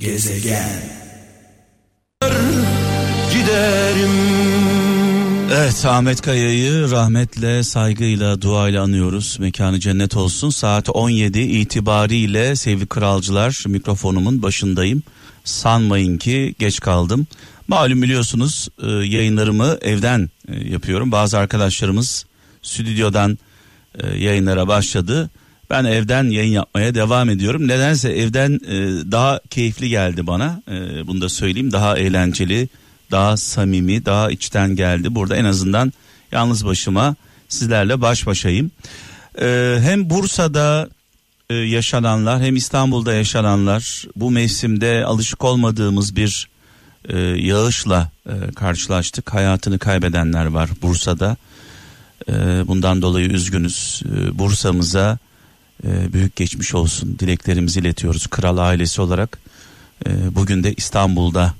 Gezegen. Giderim. Evet, Ahmet Kaya'yı rahmetle, saygıyla, duayla anıyoruz. Mekanı cennet olsun. Saat 17 itibariyle sevgili kralcılar, mikrofonumun başındayım. Sanmayın ki geç kaldım. Malum biliyorsunuz, yayınlarımı evden yapıyorum. Bazı arkadaşlarımız stüdyodan yayınlara başladı. Ben evden yayın yapmaya devam ediyorum. Nedense evden daha keyifli geldi bana. Bunu da söyleyeyim. Daha eğlenceli, daha samimi, daha içten geldi. Burada en azından yalnız başıma sizlerle baş başayım. Hem Bursa'da yaşananlar hem İstanbul'da yaşananlar, bu mevsimde alışık olmadığımız bir yağışla karşılaştık. Hayatını kaybedenler var Bursa'da. Bundan dolayı üzgünüz. Bursa'mıza büyük geçmiş olsun dileklerimizi iletiyoruz kral ailesi olarak. Bugün de İstanbul'da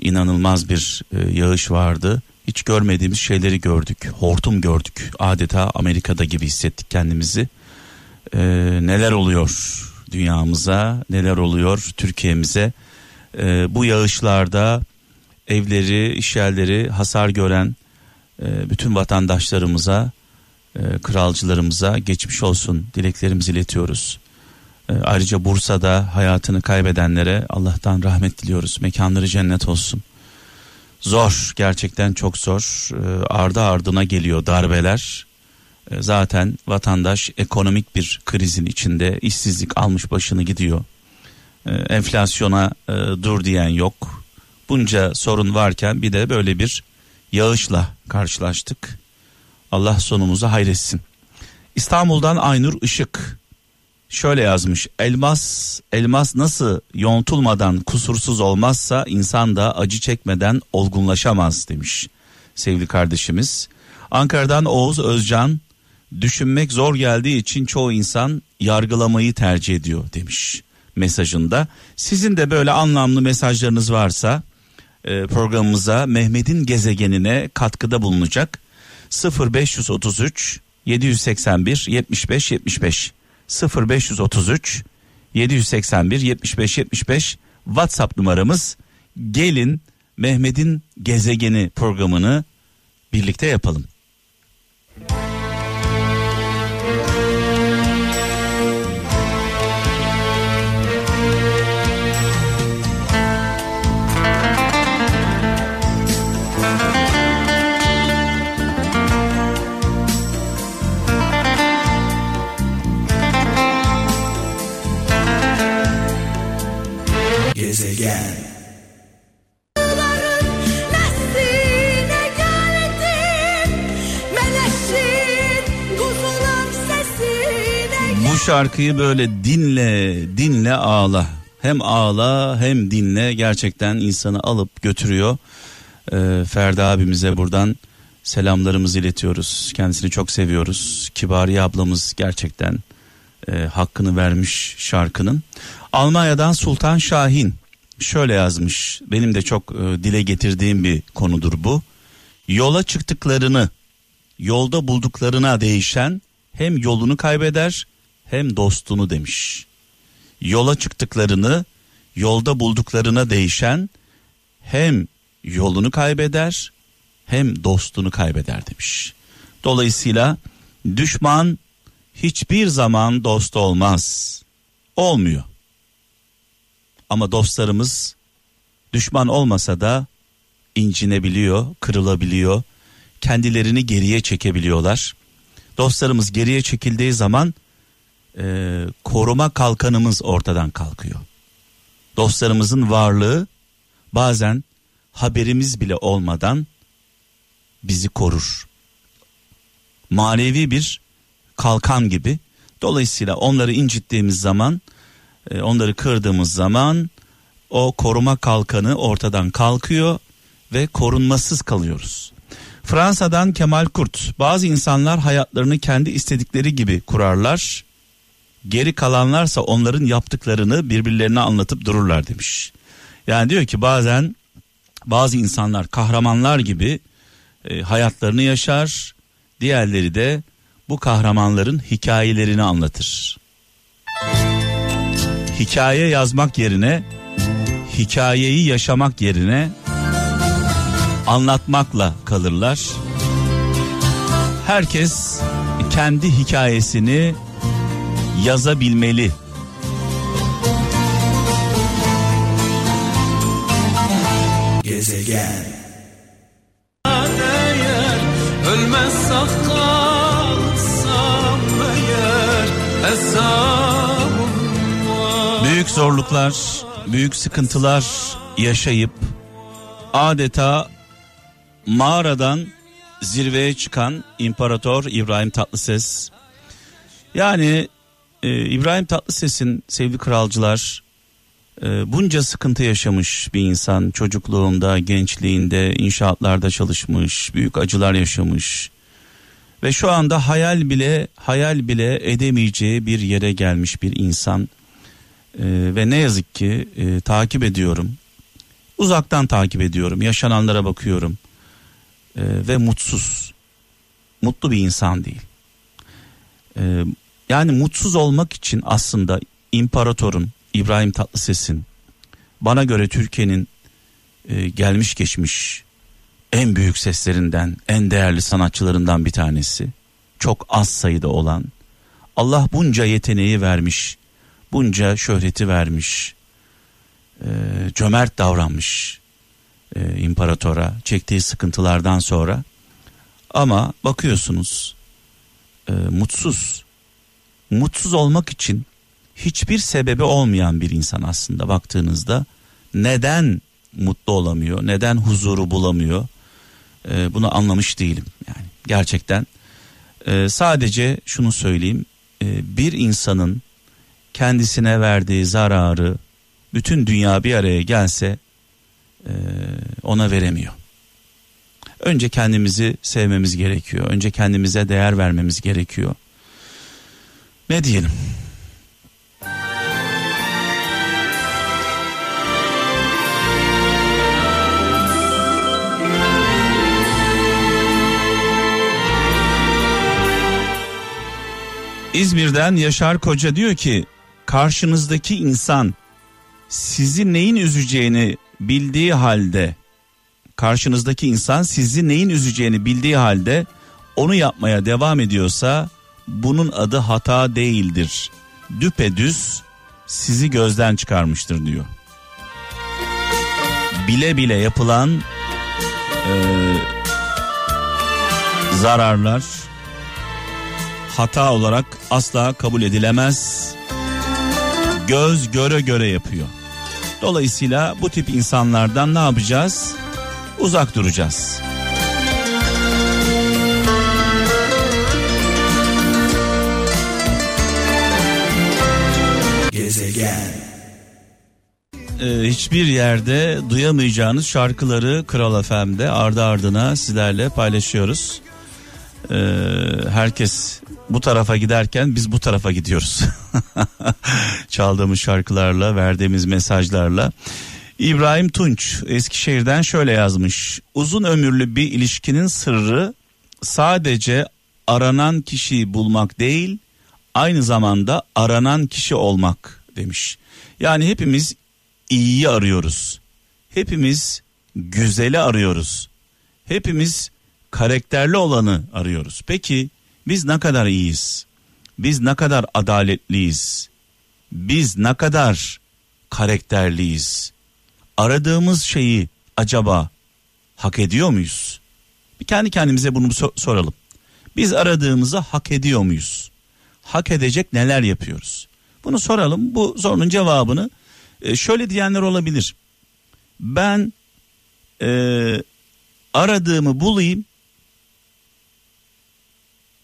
inanılmaz bir yağış vardı. Hiç görmediğimiz şeyleri gördük. Hortum gördük. Adeta Amerika'da gibi hissettik kendimizi. Neler oluyor dünyamıza, neler oluyor Türkiye'mize. Bu yağışlarda evleri, iş yerleri hasar gören bütün vatandaşlarımıza, kralcılarımıza geçmiş olsun dileklerimizi iletiyoruz. Ayrıca Bursa'da hayatını kaybedenlere Allah'tan rahmet diliyoruz. Mekanları cennet olsun. Zor, gerçekten çok zor. Ardı ardına geliyor darbeler. Zaten vatandaş ekonomik bir krizin içinde, işsizlik almış başını gidiyor. Enflasyona dur diyen yok. Bunca sorun varken bir de böyle bir yağışla karşılaştık. Allah sonumuzu hayretsin. İstanbul'dan Aynur Işık şöyle yazmış: elmas nasıl yontulmadan kusursuz olmazsa insan da acı çekmeden olgunlaşamaz demiş sevgili kardeşimiz. Ankara'dan Oğuz Özcan, düşünmek zor geldiği için çoğu insan yargılamayı tercih ediyor demiş mesajında. Sizin de böyle anlamlı mesajlarınız varsa programımıza, Mehmet'in gezegenine katkıda bulunacak 0533 781 75 75 0533 781 75 75 WhatsApp numaramız. Gelin Mehmet'in gezegeni programını birlikte yapalım. Gezegen. Bu şarkıyı böyle dinle ağla. Hem ağla hem dinle, gerçekten insanı alıp götürüyor. Ferdi abimize buradan selamlarımızı iletiyoruz. Kendisini çok seviyoruz. Kibariye ablamız gerçekten hakkını vermiş şarkının. Almanya'dan Sultan Şahin şöyle yazmış. Benim de çok dile getirdiğim bir konudur bu. Yola çıktıklarını, yolda bulduklarına değişen hem yolunu kaybeder hem dostunu demiş. Yola çıktıklarını, yolda bulduklarına değişen hem yolunu kaybeder hem dostunu kaybeder demiş. Dolayısıyla düşman hiçbir zaman dost olmaz. Olmuyor. Ama dostlarımız düşman olmasa da incinebiliyor, kırılabiliyor, kendilerini geriye çekebiliyorlar. Dostlarımız geriye çekildiği zaman koruma kalkanımız ortadan kalkıyor. Dostlarımızın varlığı bazen haberimiz bile olmadan bizi korur. Manevi bir kalkan gibi. Dolayısıyla onları incittiğimiz zaman, onları kırdığımız zaman o koruma kalkanı ortadan kalkıyor ve korunmasız kalıyoruz. Fransa'dan Kemal Kurt, bazı insanlar hayatlarını kendi istedikleri gibi kurarlar, geri kalanlarsa onların yaptıklarını birbirlerine anlatıp dururlar demiş. Yani diyor ki bazen bazı insanlar kahramanlar gibi hayatlarını yaşar, diğerleri de bu kahramanların hikayelerini anlatır. Hikaye yazmak yerine hikayeyi yaşamak yerine anlatmakla kalırlar. Herkes kendi hikayesini yazabilmeli. Gezegen. Eğer ölmezsek kalsam eğer hesabım var. Büyük zorluklar, büyük sıkıntılar yaşayıp adeta mağaradan zirveye çıkan İmparator İbrahim Tatlıses. Yani İbrahim Tatlıses'in sevgili kralcılar, bunca sıkıntı yaşamış bir insan, çocukluğunda, gençliğinde, inşaatlarda çalışmış, büyük acılar yaşamış ve şu anda hayal bile edemeyeceği bir yere gelmiş bir insan ve ne yazık ki takip ediyorum, uzaktan takip ediyorum, yaşananlara bakıyorum ve mutlu bir insan değil. Yani mutsuz olmak için aslında imparatorun, İbrahim Tatlıses'in, bana göre Türkiye'nin gelmiş geçmiş en büyük seslerinden, en değerli sanatçılarından bir tanesi, çok az sayıda olan, Allah bunca yeteneği vermiş, bunca şöhreti vermiş, cömert davranmış imparatora çektiği sıkıntılardan sonra, ama bakıyorsunuz mutsuz olmak için hiçbir sebebi olmayan bir insan. Aslında baktığınızda neden mutlu olamıyor, neden huzuru bulamıyor, bunu anlamış değilim yani gerçekten. Sadece şunu söyleyeyim, bir insanın kendisine verdiği zararı bütün dünya bir araya gelse ona veremiyor. Önce kendimizi sevmemiz gerekiyor, önce kendimize değer vermemiz gerekiyor. Ne diyelim? İzmir'den Yaşar Koca diyor ki, karşınızdaki insan sizi neyin üzeceğini bildiği halde, onu yapmaya devam ediyorsa bunun adı hata değildir. Düpedüz sizi gözden çıkarmıştır diyor. Bile bile yapılan zararlar hata olarak asla kabul edilemez. Göz göre göre yapıyor. Dolayısıyla bu tip insanlardan ne yapacağız? Uzak duracağız. Gezegen. Hiçbir yerde duyamayacağınız şarkıları Kral FM'de ardı ardına sizlerle paylaşıyoruz. Herkes bu tarafa giderken biz bu tarafa gidiyoruz. Çaldığımız şarkılarla, verdiğimiz mesajlarla. İbrahim Tunç Eskişehir'den şöyle yazmış: uzun ömürlü bir ilişkinin sırrı sadece aranan kişiyi bulmak değil, aynı zamanda aranan kişi olmak demiş. Yani hepimiz iyiyi arıyoruz, hepimiz güzeli arıyoruz, hepimiz karakterli olanı arıyoruz. Peki biz ne kadar iyiyiz? Biz ne kadar adaletliyiz? Biz ne kadar karakterliyiz? Aradığımız şeyi acaba hak ediyor muyuz? Bir kendi kendimize bunu soralım. Biz aradığımızı hak ediyor muyuz? Hak edecek neler yapıyoruz? Bunu soralım. Bu sorunun cevabını şöyle diyenler olabilir: ben aradığımı bulayım,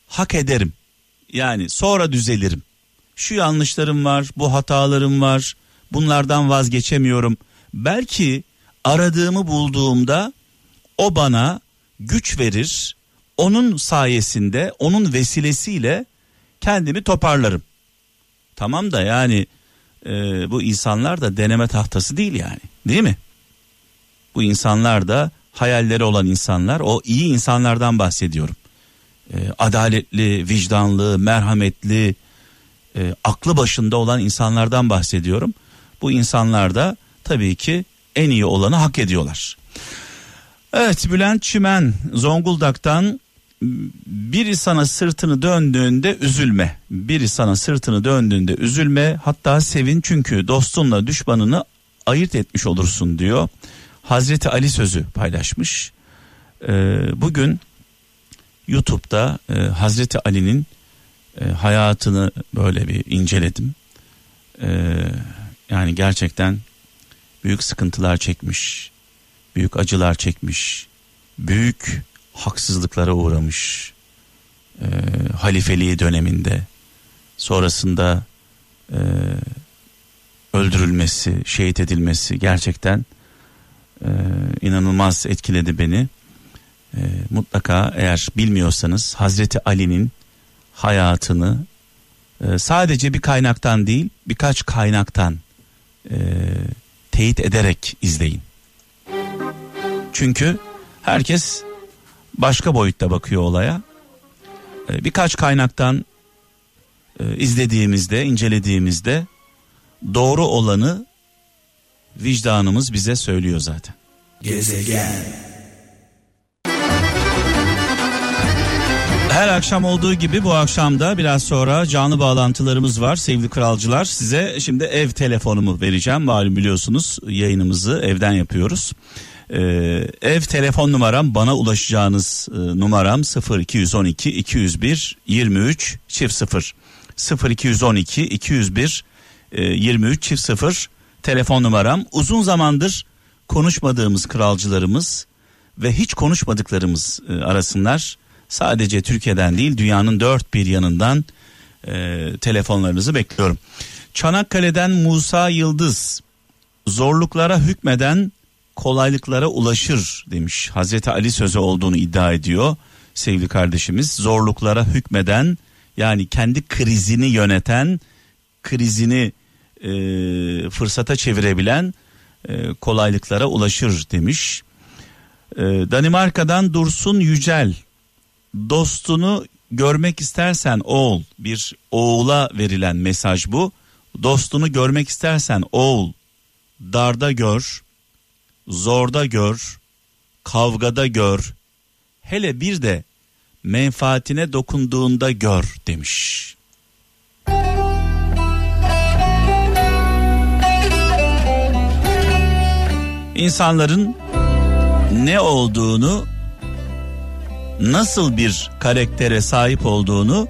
hak ederim. Yani sonra düzelirim. Şu yanlışlarım var, bu hatalarım var, bunlardan vazgeçemiyorum. Belki aradığımı bulduğumda o bana güç verir. Onun sayesinde, onun vesilesiyle kendimi toparlarım. Tamam da yani bu insanlar da deneme tahtası değil yani, değil mi? Bu insanlar da hayalleri olan insanlar, o iyi insanlardan bahsediyorum. Adaletli, vicdanlı, merhametli, aklı başında olan insanlardan bahsediyorum. Bu insanlar da tabii ki en iyi olanı hak ediyorlar. Evet, Bülent Çimen Zonguldak'tan, biri sana sırtını döndüğünde üzülme. Biri sana sırtını döndüğünde üzülme, hatta sevin, çünkü dostunla düşmanını ayırt etmiş olursun diyor. Hazreti Ali sözü paylaşmış. Bugün YouTube'da Hazreti Ali'nin hayatını böyle bir inceledim. Yani gerçekten büyük sıkıntılar çekmiş, büyük acılar çekmiş, büyük haksızlıklara uğramış. Halifeliği döneminde, sonrasında öldürülmesi, şehit edilmesi gerçekten inanılmaz etkiledi beni. Mutlaka, eğer bilmiyorsanız, Hazreti Ali'nin hayatını sadece bir kaynaktan değil, birkaç kaynaktan teyit ederek izleyin. Çünkü herkes başka boyutta bakıyor olaya. Birkaç kaynaktan izlediğimizde, incelediğimizde doğru olanı vicdanımız bize söylüyor zaten. Gezegen. Her akşam olduğu gibi bu akşam da biraz sonra canlı bağlantılarımız var sevgili kralcılar. Size şimdi ev telefonumu vereceğim. Malum, biliyorsunuz, yayınımızı evden yapıyoruz. Ev telefon numaram, bana ulaşacağınız numaram 0212 201 23 çift 0, 0212 201 23 çift 0 telefon numaram. Uzun zamandır konuşmadığımız kralcılarımız ve hiç konuşmadıklarımız arasınlar. Sadece Türkiye'den değil, dünyanın dört bir yanından telefonlarınızı bekliyorum. Çanakkale'den Musa Yıldız, zorluklara hükmeden kolaylıklara ulaşır demiş. Hazreti Ali sözü olduğunu iddia ediyor sevgili kardeşimiz. Zorluklara hükmeden, yani kendi krizini yöneten, krizini fırsata çevirebilen kolaylıklara ulaşır demiş. Danimarka'dan Dursun Yücel, dostunu görmek istersen oğul, bir oğula verilen mesaj bu. Dostunu görmek istersen oğul, darda gör, zorda gör, kavgada gör, hele bir de menfaatine dokunduğunda gör demiş. İnsanların ne olduğunu, nasıl bir karaktere sahip olduğunu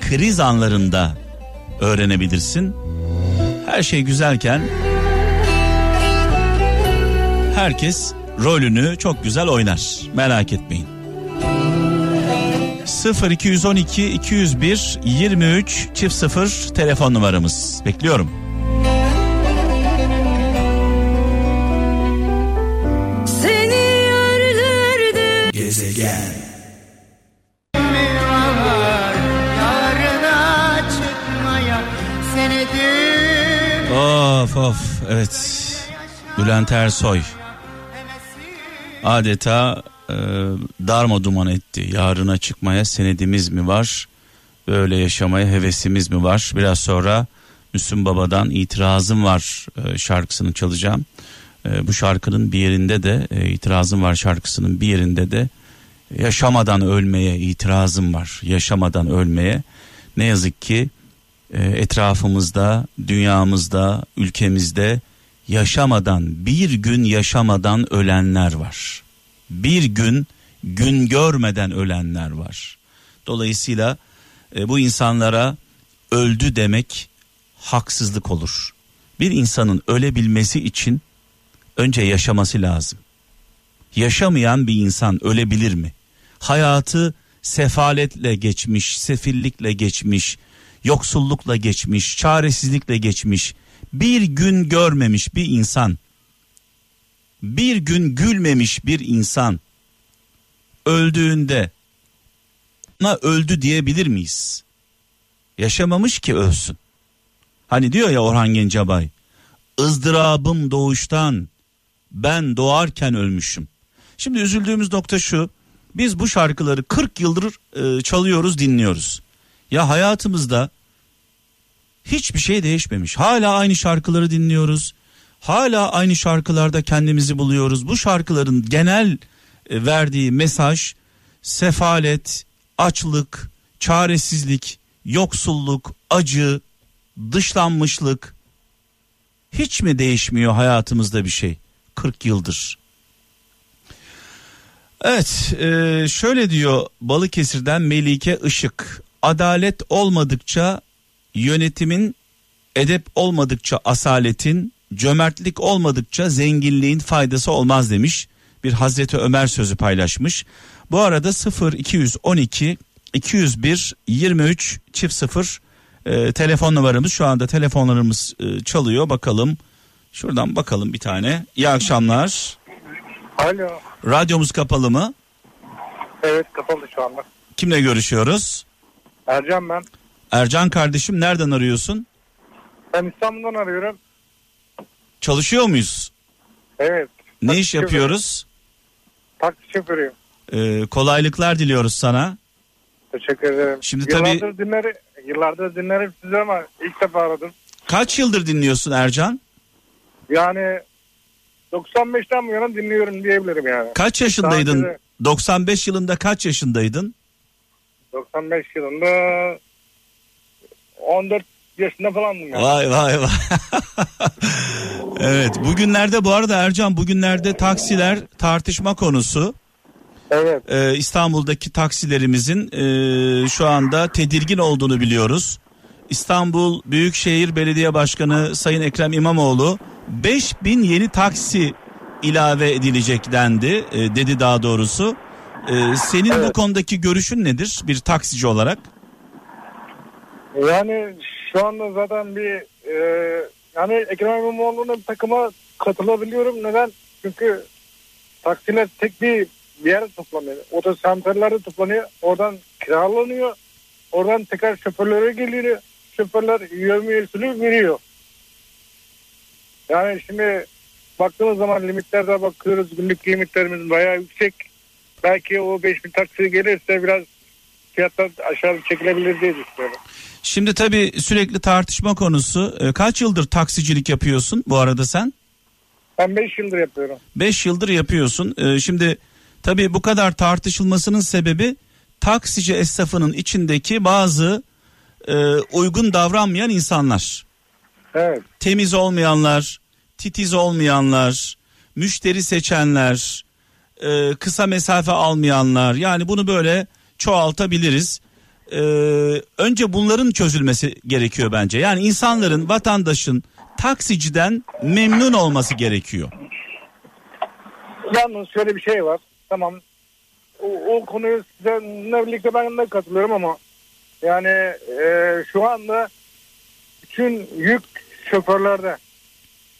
kriz anlarında öğrenebilirsin. Her şey güzelken herkes rolünü çok güzel oynar, merak etmeyin. 0212 201 23 çift 0 telefon numaramız, bekliyorum. Seni yerlerde gezegen. Of of, evet, Bülent Ersoy adeta darma duman etti. Yarına çıkmaya senedimiz mi var? Böyle yaşamaya hevesimiz mi var? Biraz sonra Müslüm Baba'dan itirazım var şarkısını çalacağım. Bu şarkının bir yerinde de itirazım var, şarkısının bir yerinde de yaşamadan ölmeye itirazım var. Yaşamadan ölmeye. Ne yazık ki etrafımızda, dünyamızda, ülkemizde yaşamadan, bir gün yaşamadan ölenler var. Bir gün görmeden ölenler var. Dolayısıyla bu insanlara öldü demek haksızlık olur. Bir insanın ölebilmesi için önce yaşaması lazım. Yaşamayan bir insan ölebilir mi? Hayatı sefaletle geçmiş, sefillikle geçmiş, yoksullukla geçmiş, çaresizlikle geçmiş, bir gün görmemiş bir insan, bir gün gülmemiş bir insan öldüğünde ona öldü diyebilir miyiz? Yaşamamış ki ölsün. Hani diyor ya Orhan Gencebay, ızdırabım doğuştan, ben doğarken ölmüşüm. Şimdi üzüldüğümüz nokta şu, biz bu şarkıları 40 yıldır çalıyoruz, dinliyoruz. Ya hayatımızda hiçbir şey değişmemiş. Hala aynı şarkıları dinliyoruz. hala aynı şarkılarda kendimizi buluyoruz. Bu şarkıların genel verdiği mesaj sefalet, açlık, çaresizlik, yoksulluk, acı, dışlanmışlık. Hiç mi değişmiyor hayatımızda bir şey? 40 yıldır. Evet, şöyle diyor Balıkesir'den Melike Işık. Adalet olmadıkça yönetimin, edep olmadıkça asaletin, cömertlik olmadıkça zenginliğin faydası olmaz demiş. Bir Hazreti Ömer sözü paylaşmış. Bu arada 0212 201 23 00 telefon numaramız. Şu anda telefonlarımız çalıyor. Bakalım. Şuradan bakalım bir tane. İyi akşamlar. Alo. Radyomuz kapalı mı? Evet, kapalı şu anda. Kimle görüşüyoruz? Ercan ben. Ercan kardeşim, nereden arıyorsun? Ben İstanbul'dan arıyorum. Çalışıyor muyuz? Evet. Ne iş yapıyoruz? Taksi şoförüyüm. Kolaylıklar diliyoruz sana. Teşekkür ederim. Şimdi tabii yıllardır dinlerim sizi ama ilk defa aradım. Kaç yıldır dinliyorsun Ercan? Yani 95'ten bu yana dinliyorum diyebilirim yani. Kaç yaşındaydın? Sadece 95 yılında kaç yaşındaydın? 95 yılında 14 yaşında falandım yani. Vay vay vay. Evet, bugünlerde bu arada Ercan, bugünlerde taksiler tartışma konusu. Evet. İstanbul'daki taksilerimizin şu anda tedirgin olduğunu biliyoruz. İstanbul Büyükşehir Belediye Başkanı Sayın Ekrem İmamoğlu 5000 yeni taksi ilave edilecek dendi, dedi daha doğrusu. Senin evet, bu konudaki görüşün nedir bir taksici olarak? Yani şu anda zaten bir yani Ekrem İmamoğlu'nun takıma katılabiliyorum. Neden? Çünkü taksiler tek bir yere toplanıyor. Otosantrallerde toplanıyor. Oradan kiralanıyor. Oradan tekrar şoförlere geliyor. Şoförler yövmiyesini veriyor. Yani şimdi baktığımız zaman limitlerde bakıyoruz. Günlük limitlerimiz bayağı yüksek. Belki o 5000 taksi gelirse biraz fiyatlar aşağı çekilebilir diye düşünüyorum. Şimdi tabii sürekli tartışma konusu. Kaç yıldır taksicilik yapıyorsun bu arada sen? Ben 5 yıldır yapıyorum. 5 yıldır yapıyorsun. Şimdi tabii bu kadar tartışılmasının sebebi taksici esnafının içindeki bazı uygun davranmayan insanlar. Evet. Temiz olmayanlar, titiz olmayanlar, müşteri seçenler, kısa mesafe almayanlar. Yani bunu böyle çoğaltabiliriz. Önce bunların çözülmesi gerekiyor bence. Yani insanların, vatandaşın taksiciden memnun olması gerekiyor. Yalnız şöyle bir şey var. Tamam. O konuyu sizinle birlikte ben de katılıyorum ama yani şu anda bütün yük şoförlerde.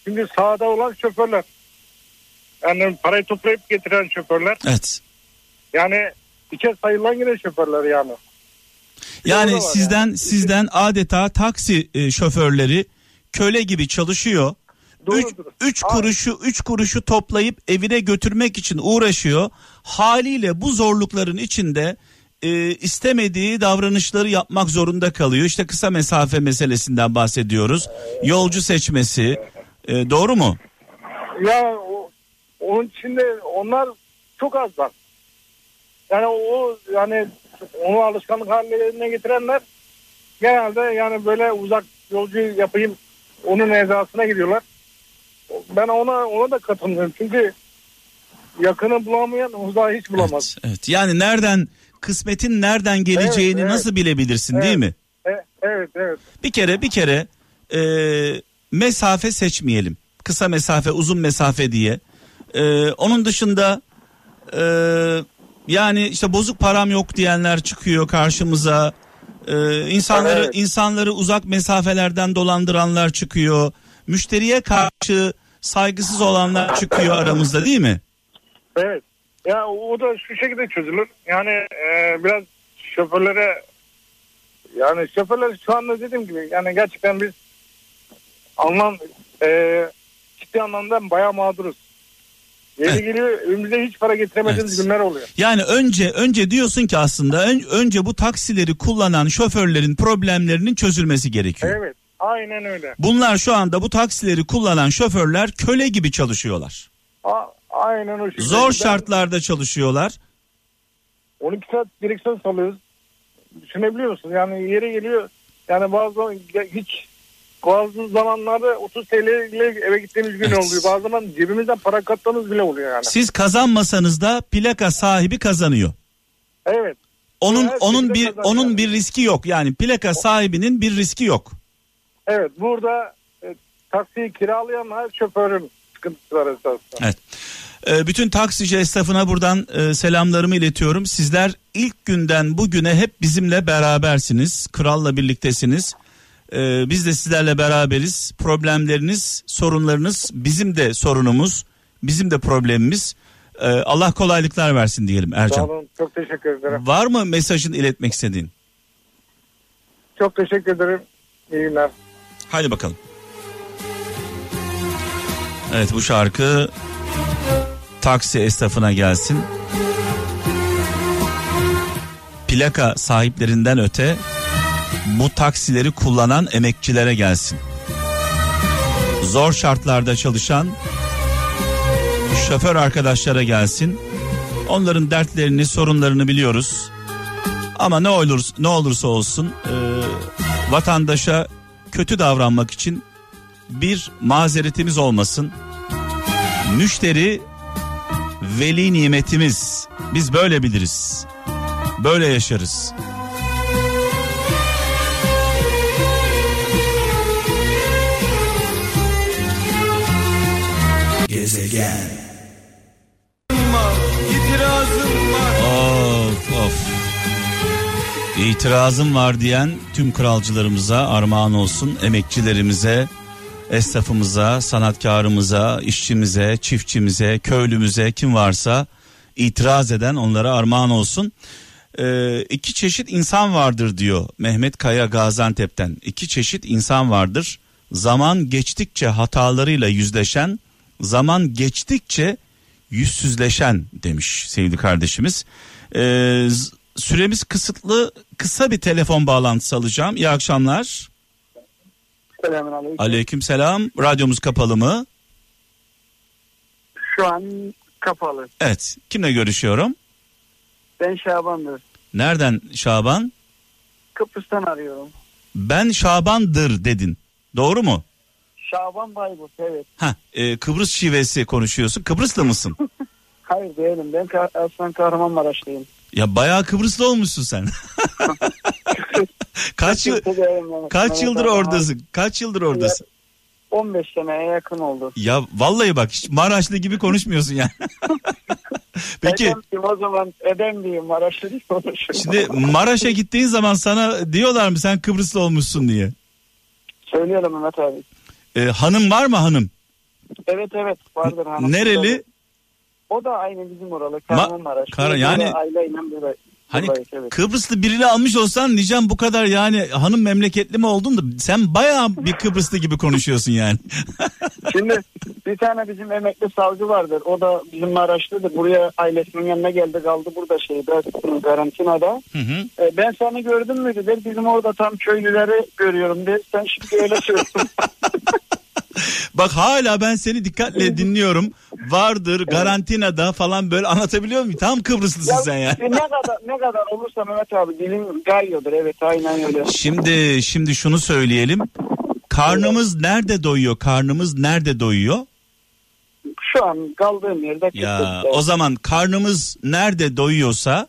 Şimdi sahada olan şoförler. Yani parayı toplayıp getiren şoförler. Evet. Yani içe sayılan yine şoförler yani. Yani sizden adeta taksi şoförleri köle gibi çalışıyor. 3 kuruşu toplayıp evine götürmek için uğraşıyor. Haliyle bu zorlukların içinde istemediği davranışları yapmak zorunda kalıyor. İşte kısa mesafe meselesinden bahsediyoruz. Yolcu seçmesi. Doğru mu? Ya onun içinde onlar çok az var. Yani onu alışkanlık haline getirenler genelde yani böyle uzak yolcu yapayım onun ezasına gidiyorlar. Ben ona da katılmıyorum. Çünkü yakını bulamayan uzağı hiç bulamaz. Evet, evet. Yani kısmetin nereden geleceğini nasıl bilebilirsin, değil mi? Evet. Bir kere mesafe seçmeyelim. Kısa mesafe, uzun mesafe diye. Onun dışında yani işte bozuk param yok diyenler çıkıyor karşımıza. İnsanları uzak mesafelerden dolandıranlar çıkıyor. Müşteriye karşı saygısız olanlar çıkıyor aramızda, değil mi? Evet. Ya o da şu şekilde çözülür. Yani biraz şoförlere, yani şoförler şu anda dediğim gibi yani gerçekten biz ciddi anlamda bayağı mağduruz. Evet. Yeni geliyor, önümüze hiç para getiremediğimiz günler oluyor. Yani önce diyorsun ki aslında önce bu taksileri kullanan şoförlerin problemlerinin çözülmesi gerekiyor. Evet. Aynen öyle. Bunlar şu anda bu taksileri kullanan şoförler köle gibi çalışıyorlar. Aynen öyle. Zor şartlarda çalışıyorlar. 12 saat direksiyon salıyoruz. Düşünebiliyorsun yani yere geliyor. Yani bazı zamanlarda 30 TL ile eve gittiğimiz gün oluyor. Bazı zaman cebimizden para kattığımız bile oluyor yani. Siz kazanmasanız da plaka sahibi kazanıyor. Evet. Onun bir riski yok. Yani plaka sahibinin bir riski yok. Evet, burada taksiyi kiralayan her şoförün sıkıntısı var esasında. Evet. Bütün taksici esnafına buradan selamlarımı iletiyorum. Sizler ilk günden bugüne hep bizimle berabersiniz. Kral'la birliktesiniz. Biz de sizlerle beraberiz. Problemleriniz, sorunlarınız bizim de sorunumuz, bizim de problemimiz. Allah kolaylıklar versin diyelim Ercan. Sağ olun, çok teşekkür ederim. Var mı mesajını iletmek istediğin? Çok teşekkür ederim. İyi günler. Haydi bakalım. Evet, bu şarkı taksi esnafına gelsin. Plaka sahiplerinden öte bu taksileri kullanan emekçilere gelsin. Zor şartlarda çalışan şoför arkadaşlara gelsin. Onların dertlerini, sorunlarını biliyoruz. Ama ne olursa olsun vatandaşa kötü davranmak için bir mazeretimiz olmasın. Müşteri veli nimetimiz. Biz böyle biliriz. Böyle yaşarız. Gezegen. Of of. İtirazım var diyen tüm kralcılarımıza armağan olsun. Emekçilerimize, esnafımıza, sanatkarımıza, işçimize, çiftçimize, köylümüze, kim varsa itiraz eden onlara armağan olsun. İki çeşit insan vardır diyor Mehmet Kaya Gaziantep'ten. İki çeşit insan vardır. Zaman geçtikçe hatalarıyla yüzleşen, zaman geçtikçe yüzsüzleşen demiş sevgili kardeşimiz. Süremiz kısıtlı, kısa bir telefon bağlantısı alacağım. İyi akşamlar. Selamünaleyküm. Aleykümselam. Radyomuz kapalı mı? Şu an kapalı. Evet. Kimle görüşüyorum? Ben Şaban'dır. Nereden Şaban? Kıbrıs'tan arıyorum. Ben Şaban'dır dedin. Doğru mu? Şaban Bayburt, evet. Kıbrıs şivesi konuşuyorsun. Kıbrıslı mısın? Hayır değilim. Ben aslen Kahramanmaraşlıyım. Ya bayağı Kıbrıslı olmuşsun sen. Kaç yıldır oradasın? Kaç yıldır oradasın? 15 seneye yakın oldu. Ya vallahi bak hiç Maraşlı gibi konuşmuyorsun yani. Peki. Edemliyim o zaman, Edemliyim, Maraşlı gibi konuşuyorum. Şimdi Maraş'a gittiğin zaman sana diyorlar mı sen Kıbrıslı olmuşsun diye? Söylüyorum Mehmet abi. Hanım var mı hanım? Evet vardır hanım. Nereli? O da aynı bizim oralı. Kahramanmaraş. Yani aileyle buraya. Hani evet. Kıbrıslı birini almış olsan diyeceğim bu kadar yani hanım memleketli mi oldun da sen bayağı bir Kıbrıslı gibi konuşuyorsun yani. Şimdi bir tane bizim emekli savcı vardır. O da bizim Maraşlı'dır. Buraya ailesinin yanına geldi kaldı burada karantinada. Hı. Ben seni gördün mü dedi. Bizim orada tam köylüleri görüyorum dedi. Sen şimdi öyle söylüyorsun. Bak hala ben seni dikkatle dinliyorum. Vardır, karantinada falan böyle anlatabiliyor muyum? Tam Kıbrıslısın ya, sen yani. Ne kadar olursa Mehmet abi dilim gayıyordur. Evet aynen öyle. Şimdi şunu söyleyelim. Karnımız nerede doyuyor? Şu an kaldığım yerde. Ya, o zaman karnımız nerede doyuyorsa,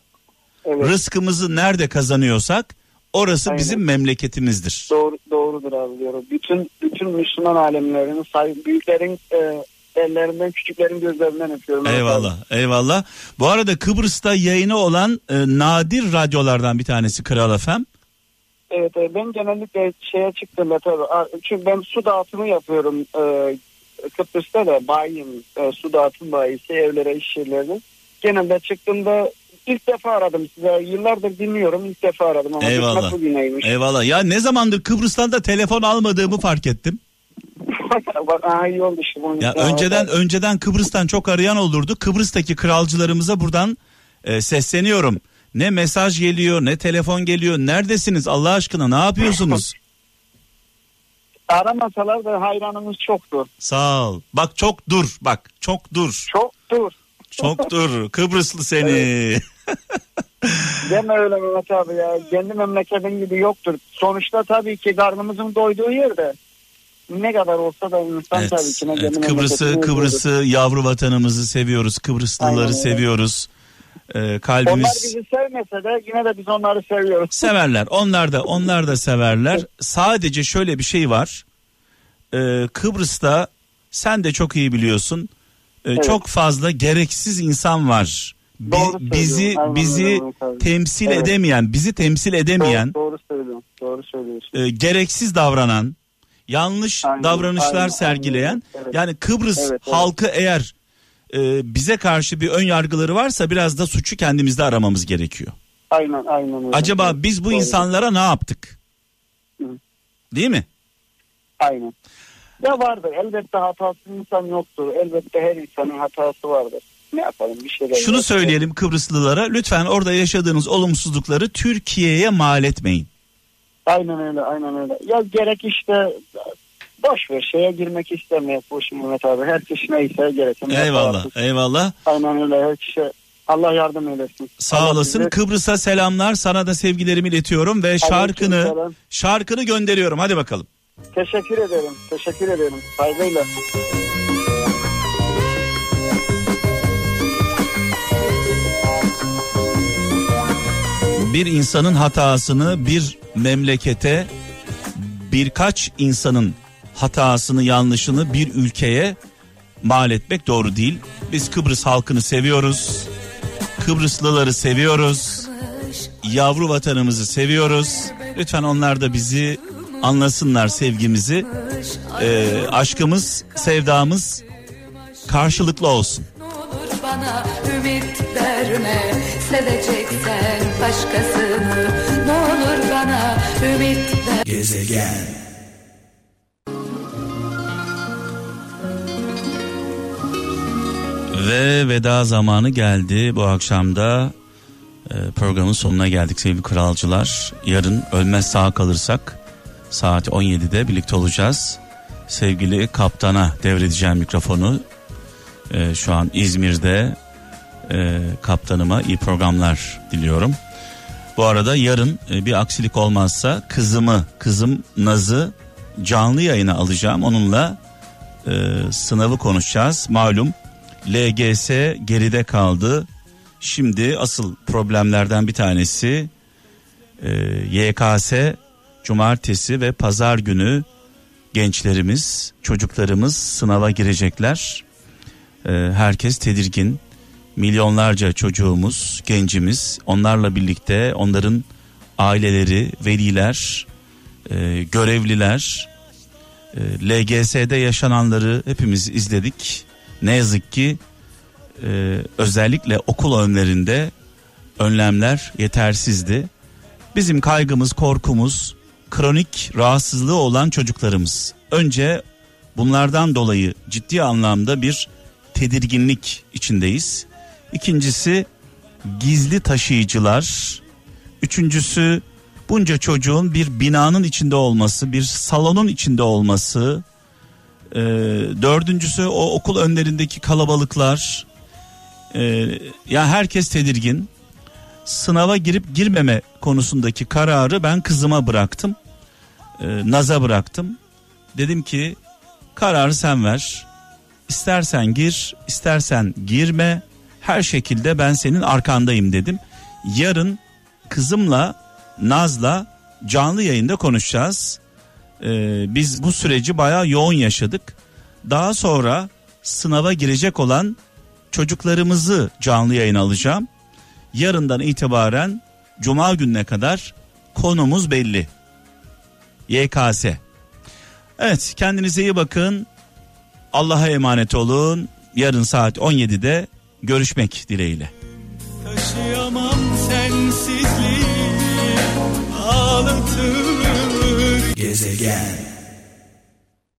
evet, rızkımızı nerede kazanıyorsak orası aynen bizim memleketimizdir. Doğrudur abi diyorum. Bütün Müslüman alemlerinin saygı, büyüklerin ellerinden, küçüklerin gözlerinden öpüyorum. Eyvallah. Bu arada Kıbrıs'ta yayını olan nadir radyolardan bir tanesi Kral FM. Evet, ben genellikle şeye çıktım da tabii. Çünkü ben su dağıtımı yapıyorum Kıbrıs'ta da bayiyim. Su dağıtım bayisi evlere, iş yerlerine. Genelde çıktığımda İlk defa aradım size. Yıllardır dinliyorum. İlk defa aradım ama eyvallah. Eyvallah. Ya ne zamandır Kıbrıs'tan da telefon almadığımı fark ettim. Bak iyi oldu şimdi. Ya önceden Kıbrıs'tan çok arayan olurdu. Kıbrıs'taki kralcılarımıza buradan sesleniyorum. Ne mesaj geliyor, ne telefon geliyor. Neredesiniz Allah aşkına? Ne yapıyorsunuz? Aramasalar da hayranımız çoktur. Sağ ol. Bak çoktur. Bak çoktur. Çoktur. Çoktur. Kıbrıslı seni. Evet. Deme öyle Mehmet abi ya. Kendi memleketin gibi yoktur. Sonuçta tabii ki karnımızın doyduğu yerde ne kadar olsa da insan evet, tabii ki. Evet. Kıbrıs'ı yavru vatanımızı seviyoruz. Kıbrıslıları aynen, seviyoruz. Kalbimiz... Onlar bizi sevmese de yine de biz onları seviyoruz. Severler. Onlar da severler. Sadece şöyle bir şey var. Kıbrıs'ta sen de çok iyi biliyorsun. Evet. Çok fazla gereksiz insan var. Bizi temsil edemeyen. Doğru söylüyorsun. Gereksiz davranan, yanlış aynen, davranışlar aynen, sergileyen. Aynen. Evet. Yani Kıbrıs evet, halkı evet, eğer bize karşı bir ön yargıları varsa biraz da suçu kendimizde aramamız gerekiyor. Aynen. Acaba biz bu doğru, insanlara ne yaptık? Hı. Değil mi? Aynen. Ya vardır. Elbette hatasız insan yoktur. Elbette her insanın hatası vardır. Ne yapalım bir şeyler. Şunu söyleyelim Kıbrıslılara. Lütfen orada yaşadığınız olumsuzlukları Türkiye'ye mal etmeyin. Aynen öyle. Ya gerek işte... Boş ver şeye girmek istemeye boşum Mehmet abi. Her kişi neyse gereksin. Eyvallah. Aynen öyle her kişi. Allah yardım eylesin. Sağ olasın. Bize... Kıbrıs'a selamlar. Sana da sevgilerimi iletiyorum ve şarkını gönderiyorum. Hadi bakalım. Teşekkür ederim. Saygıyla. Bir insanın hatasını bir memlekete, birkaç insanın hatasını, yanlışını bir ülkeye mal etmek doğru değil. Biz Kıbrıs halkını seviyoruz. Kıbrıslıları seviyoruz. Yavru vatanımızı seviyoruz. Lütfen onlar da bizi anlasınlar sevgimizi. Aşkımız, sevdamız karşılıklı olsun. Ne olur bana ümit verme, seveceksen başkasını. Ne olur bana ümit verme. Gezegen. Ve veda zamanı geldi. Bu akşam da programın sonuna geldik sevgili kralcılar. Yarın ölmez sağ kalırsak saat 17'de birlikte olacağız. Sevgili kaptana devredeceğim mikrofonu. Şu an İzmir'de kaptanıma iyi programlar diliyorum. Bu arada yarın bir aksilik olmazsa kızım Naz'ı canlı yayına alacağım. Onunla sınavı konuşacağız. Malum. LGS geride kaldı. Şimdi asıl problemlerden bir tanesi YKS cumartesi ve pazar günü gençlerimiz, çocuklarımız sınava girecekler. Herkes tedirgin. Milyonlarca çocuğumuz, gencimiz, onlarla birlikte onların aileleri, veliler, görevliler, LGS'de yaşananları hepimiz izledik. Ne yazık ki özellikle okul önlerinde önlemler yetersizdi. Bizim kaygımız, korkumuz kronik rahatsızlığı olan çocuklarımız. Önce bunlardan dolayı ciddi anlamda bir tedirginlik içindeyiz. İkincisi gizli taşıyıcılar. Üçüncüsü bunca çocuğun bir binanın içinde olması, bir salonun içinde olması... Dördüncüsü o okul önlerindeki kalabalıklar. Ya herkes tedirgin. Sınava girip girmeme konusundaki kararı ben kızıma bıraktım. Naz'a bıraktım. Dedim ki kararı sen ver. İstersen gir, istersen girme. Her şekilde ben senin arkandayım dedim. Yarın kızımla, Naz'la canlı yayında konuşacağız. Biz bu süreci bayağı yoğun yaşadık. Daha sonra sınava girecek olan çocuklarımızı canlı yayına alacağım. Yarından itibaren Cuma gününe kadar konumuz belli. YKS. Evet, kendinize iyi bakın. Allah'a emanet olun. Yarın saat 17'de görüşmek dileğiyle. Taşıyamam sensizliği, ağlatır. Gezegen.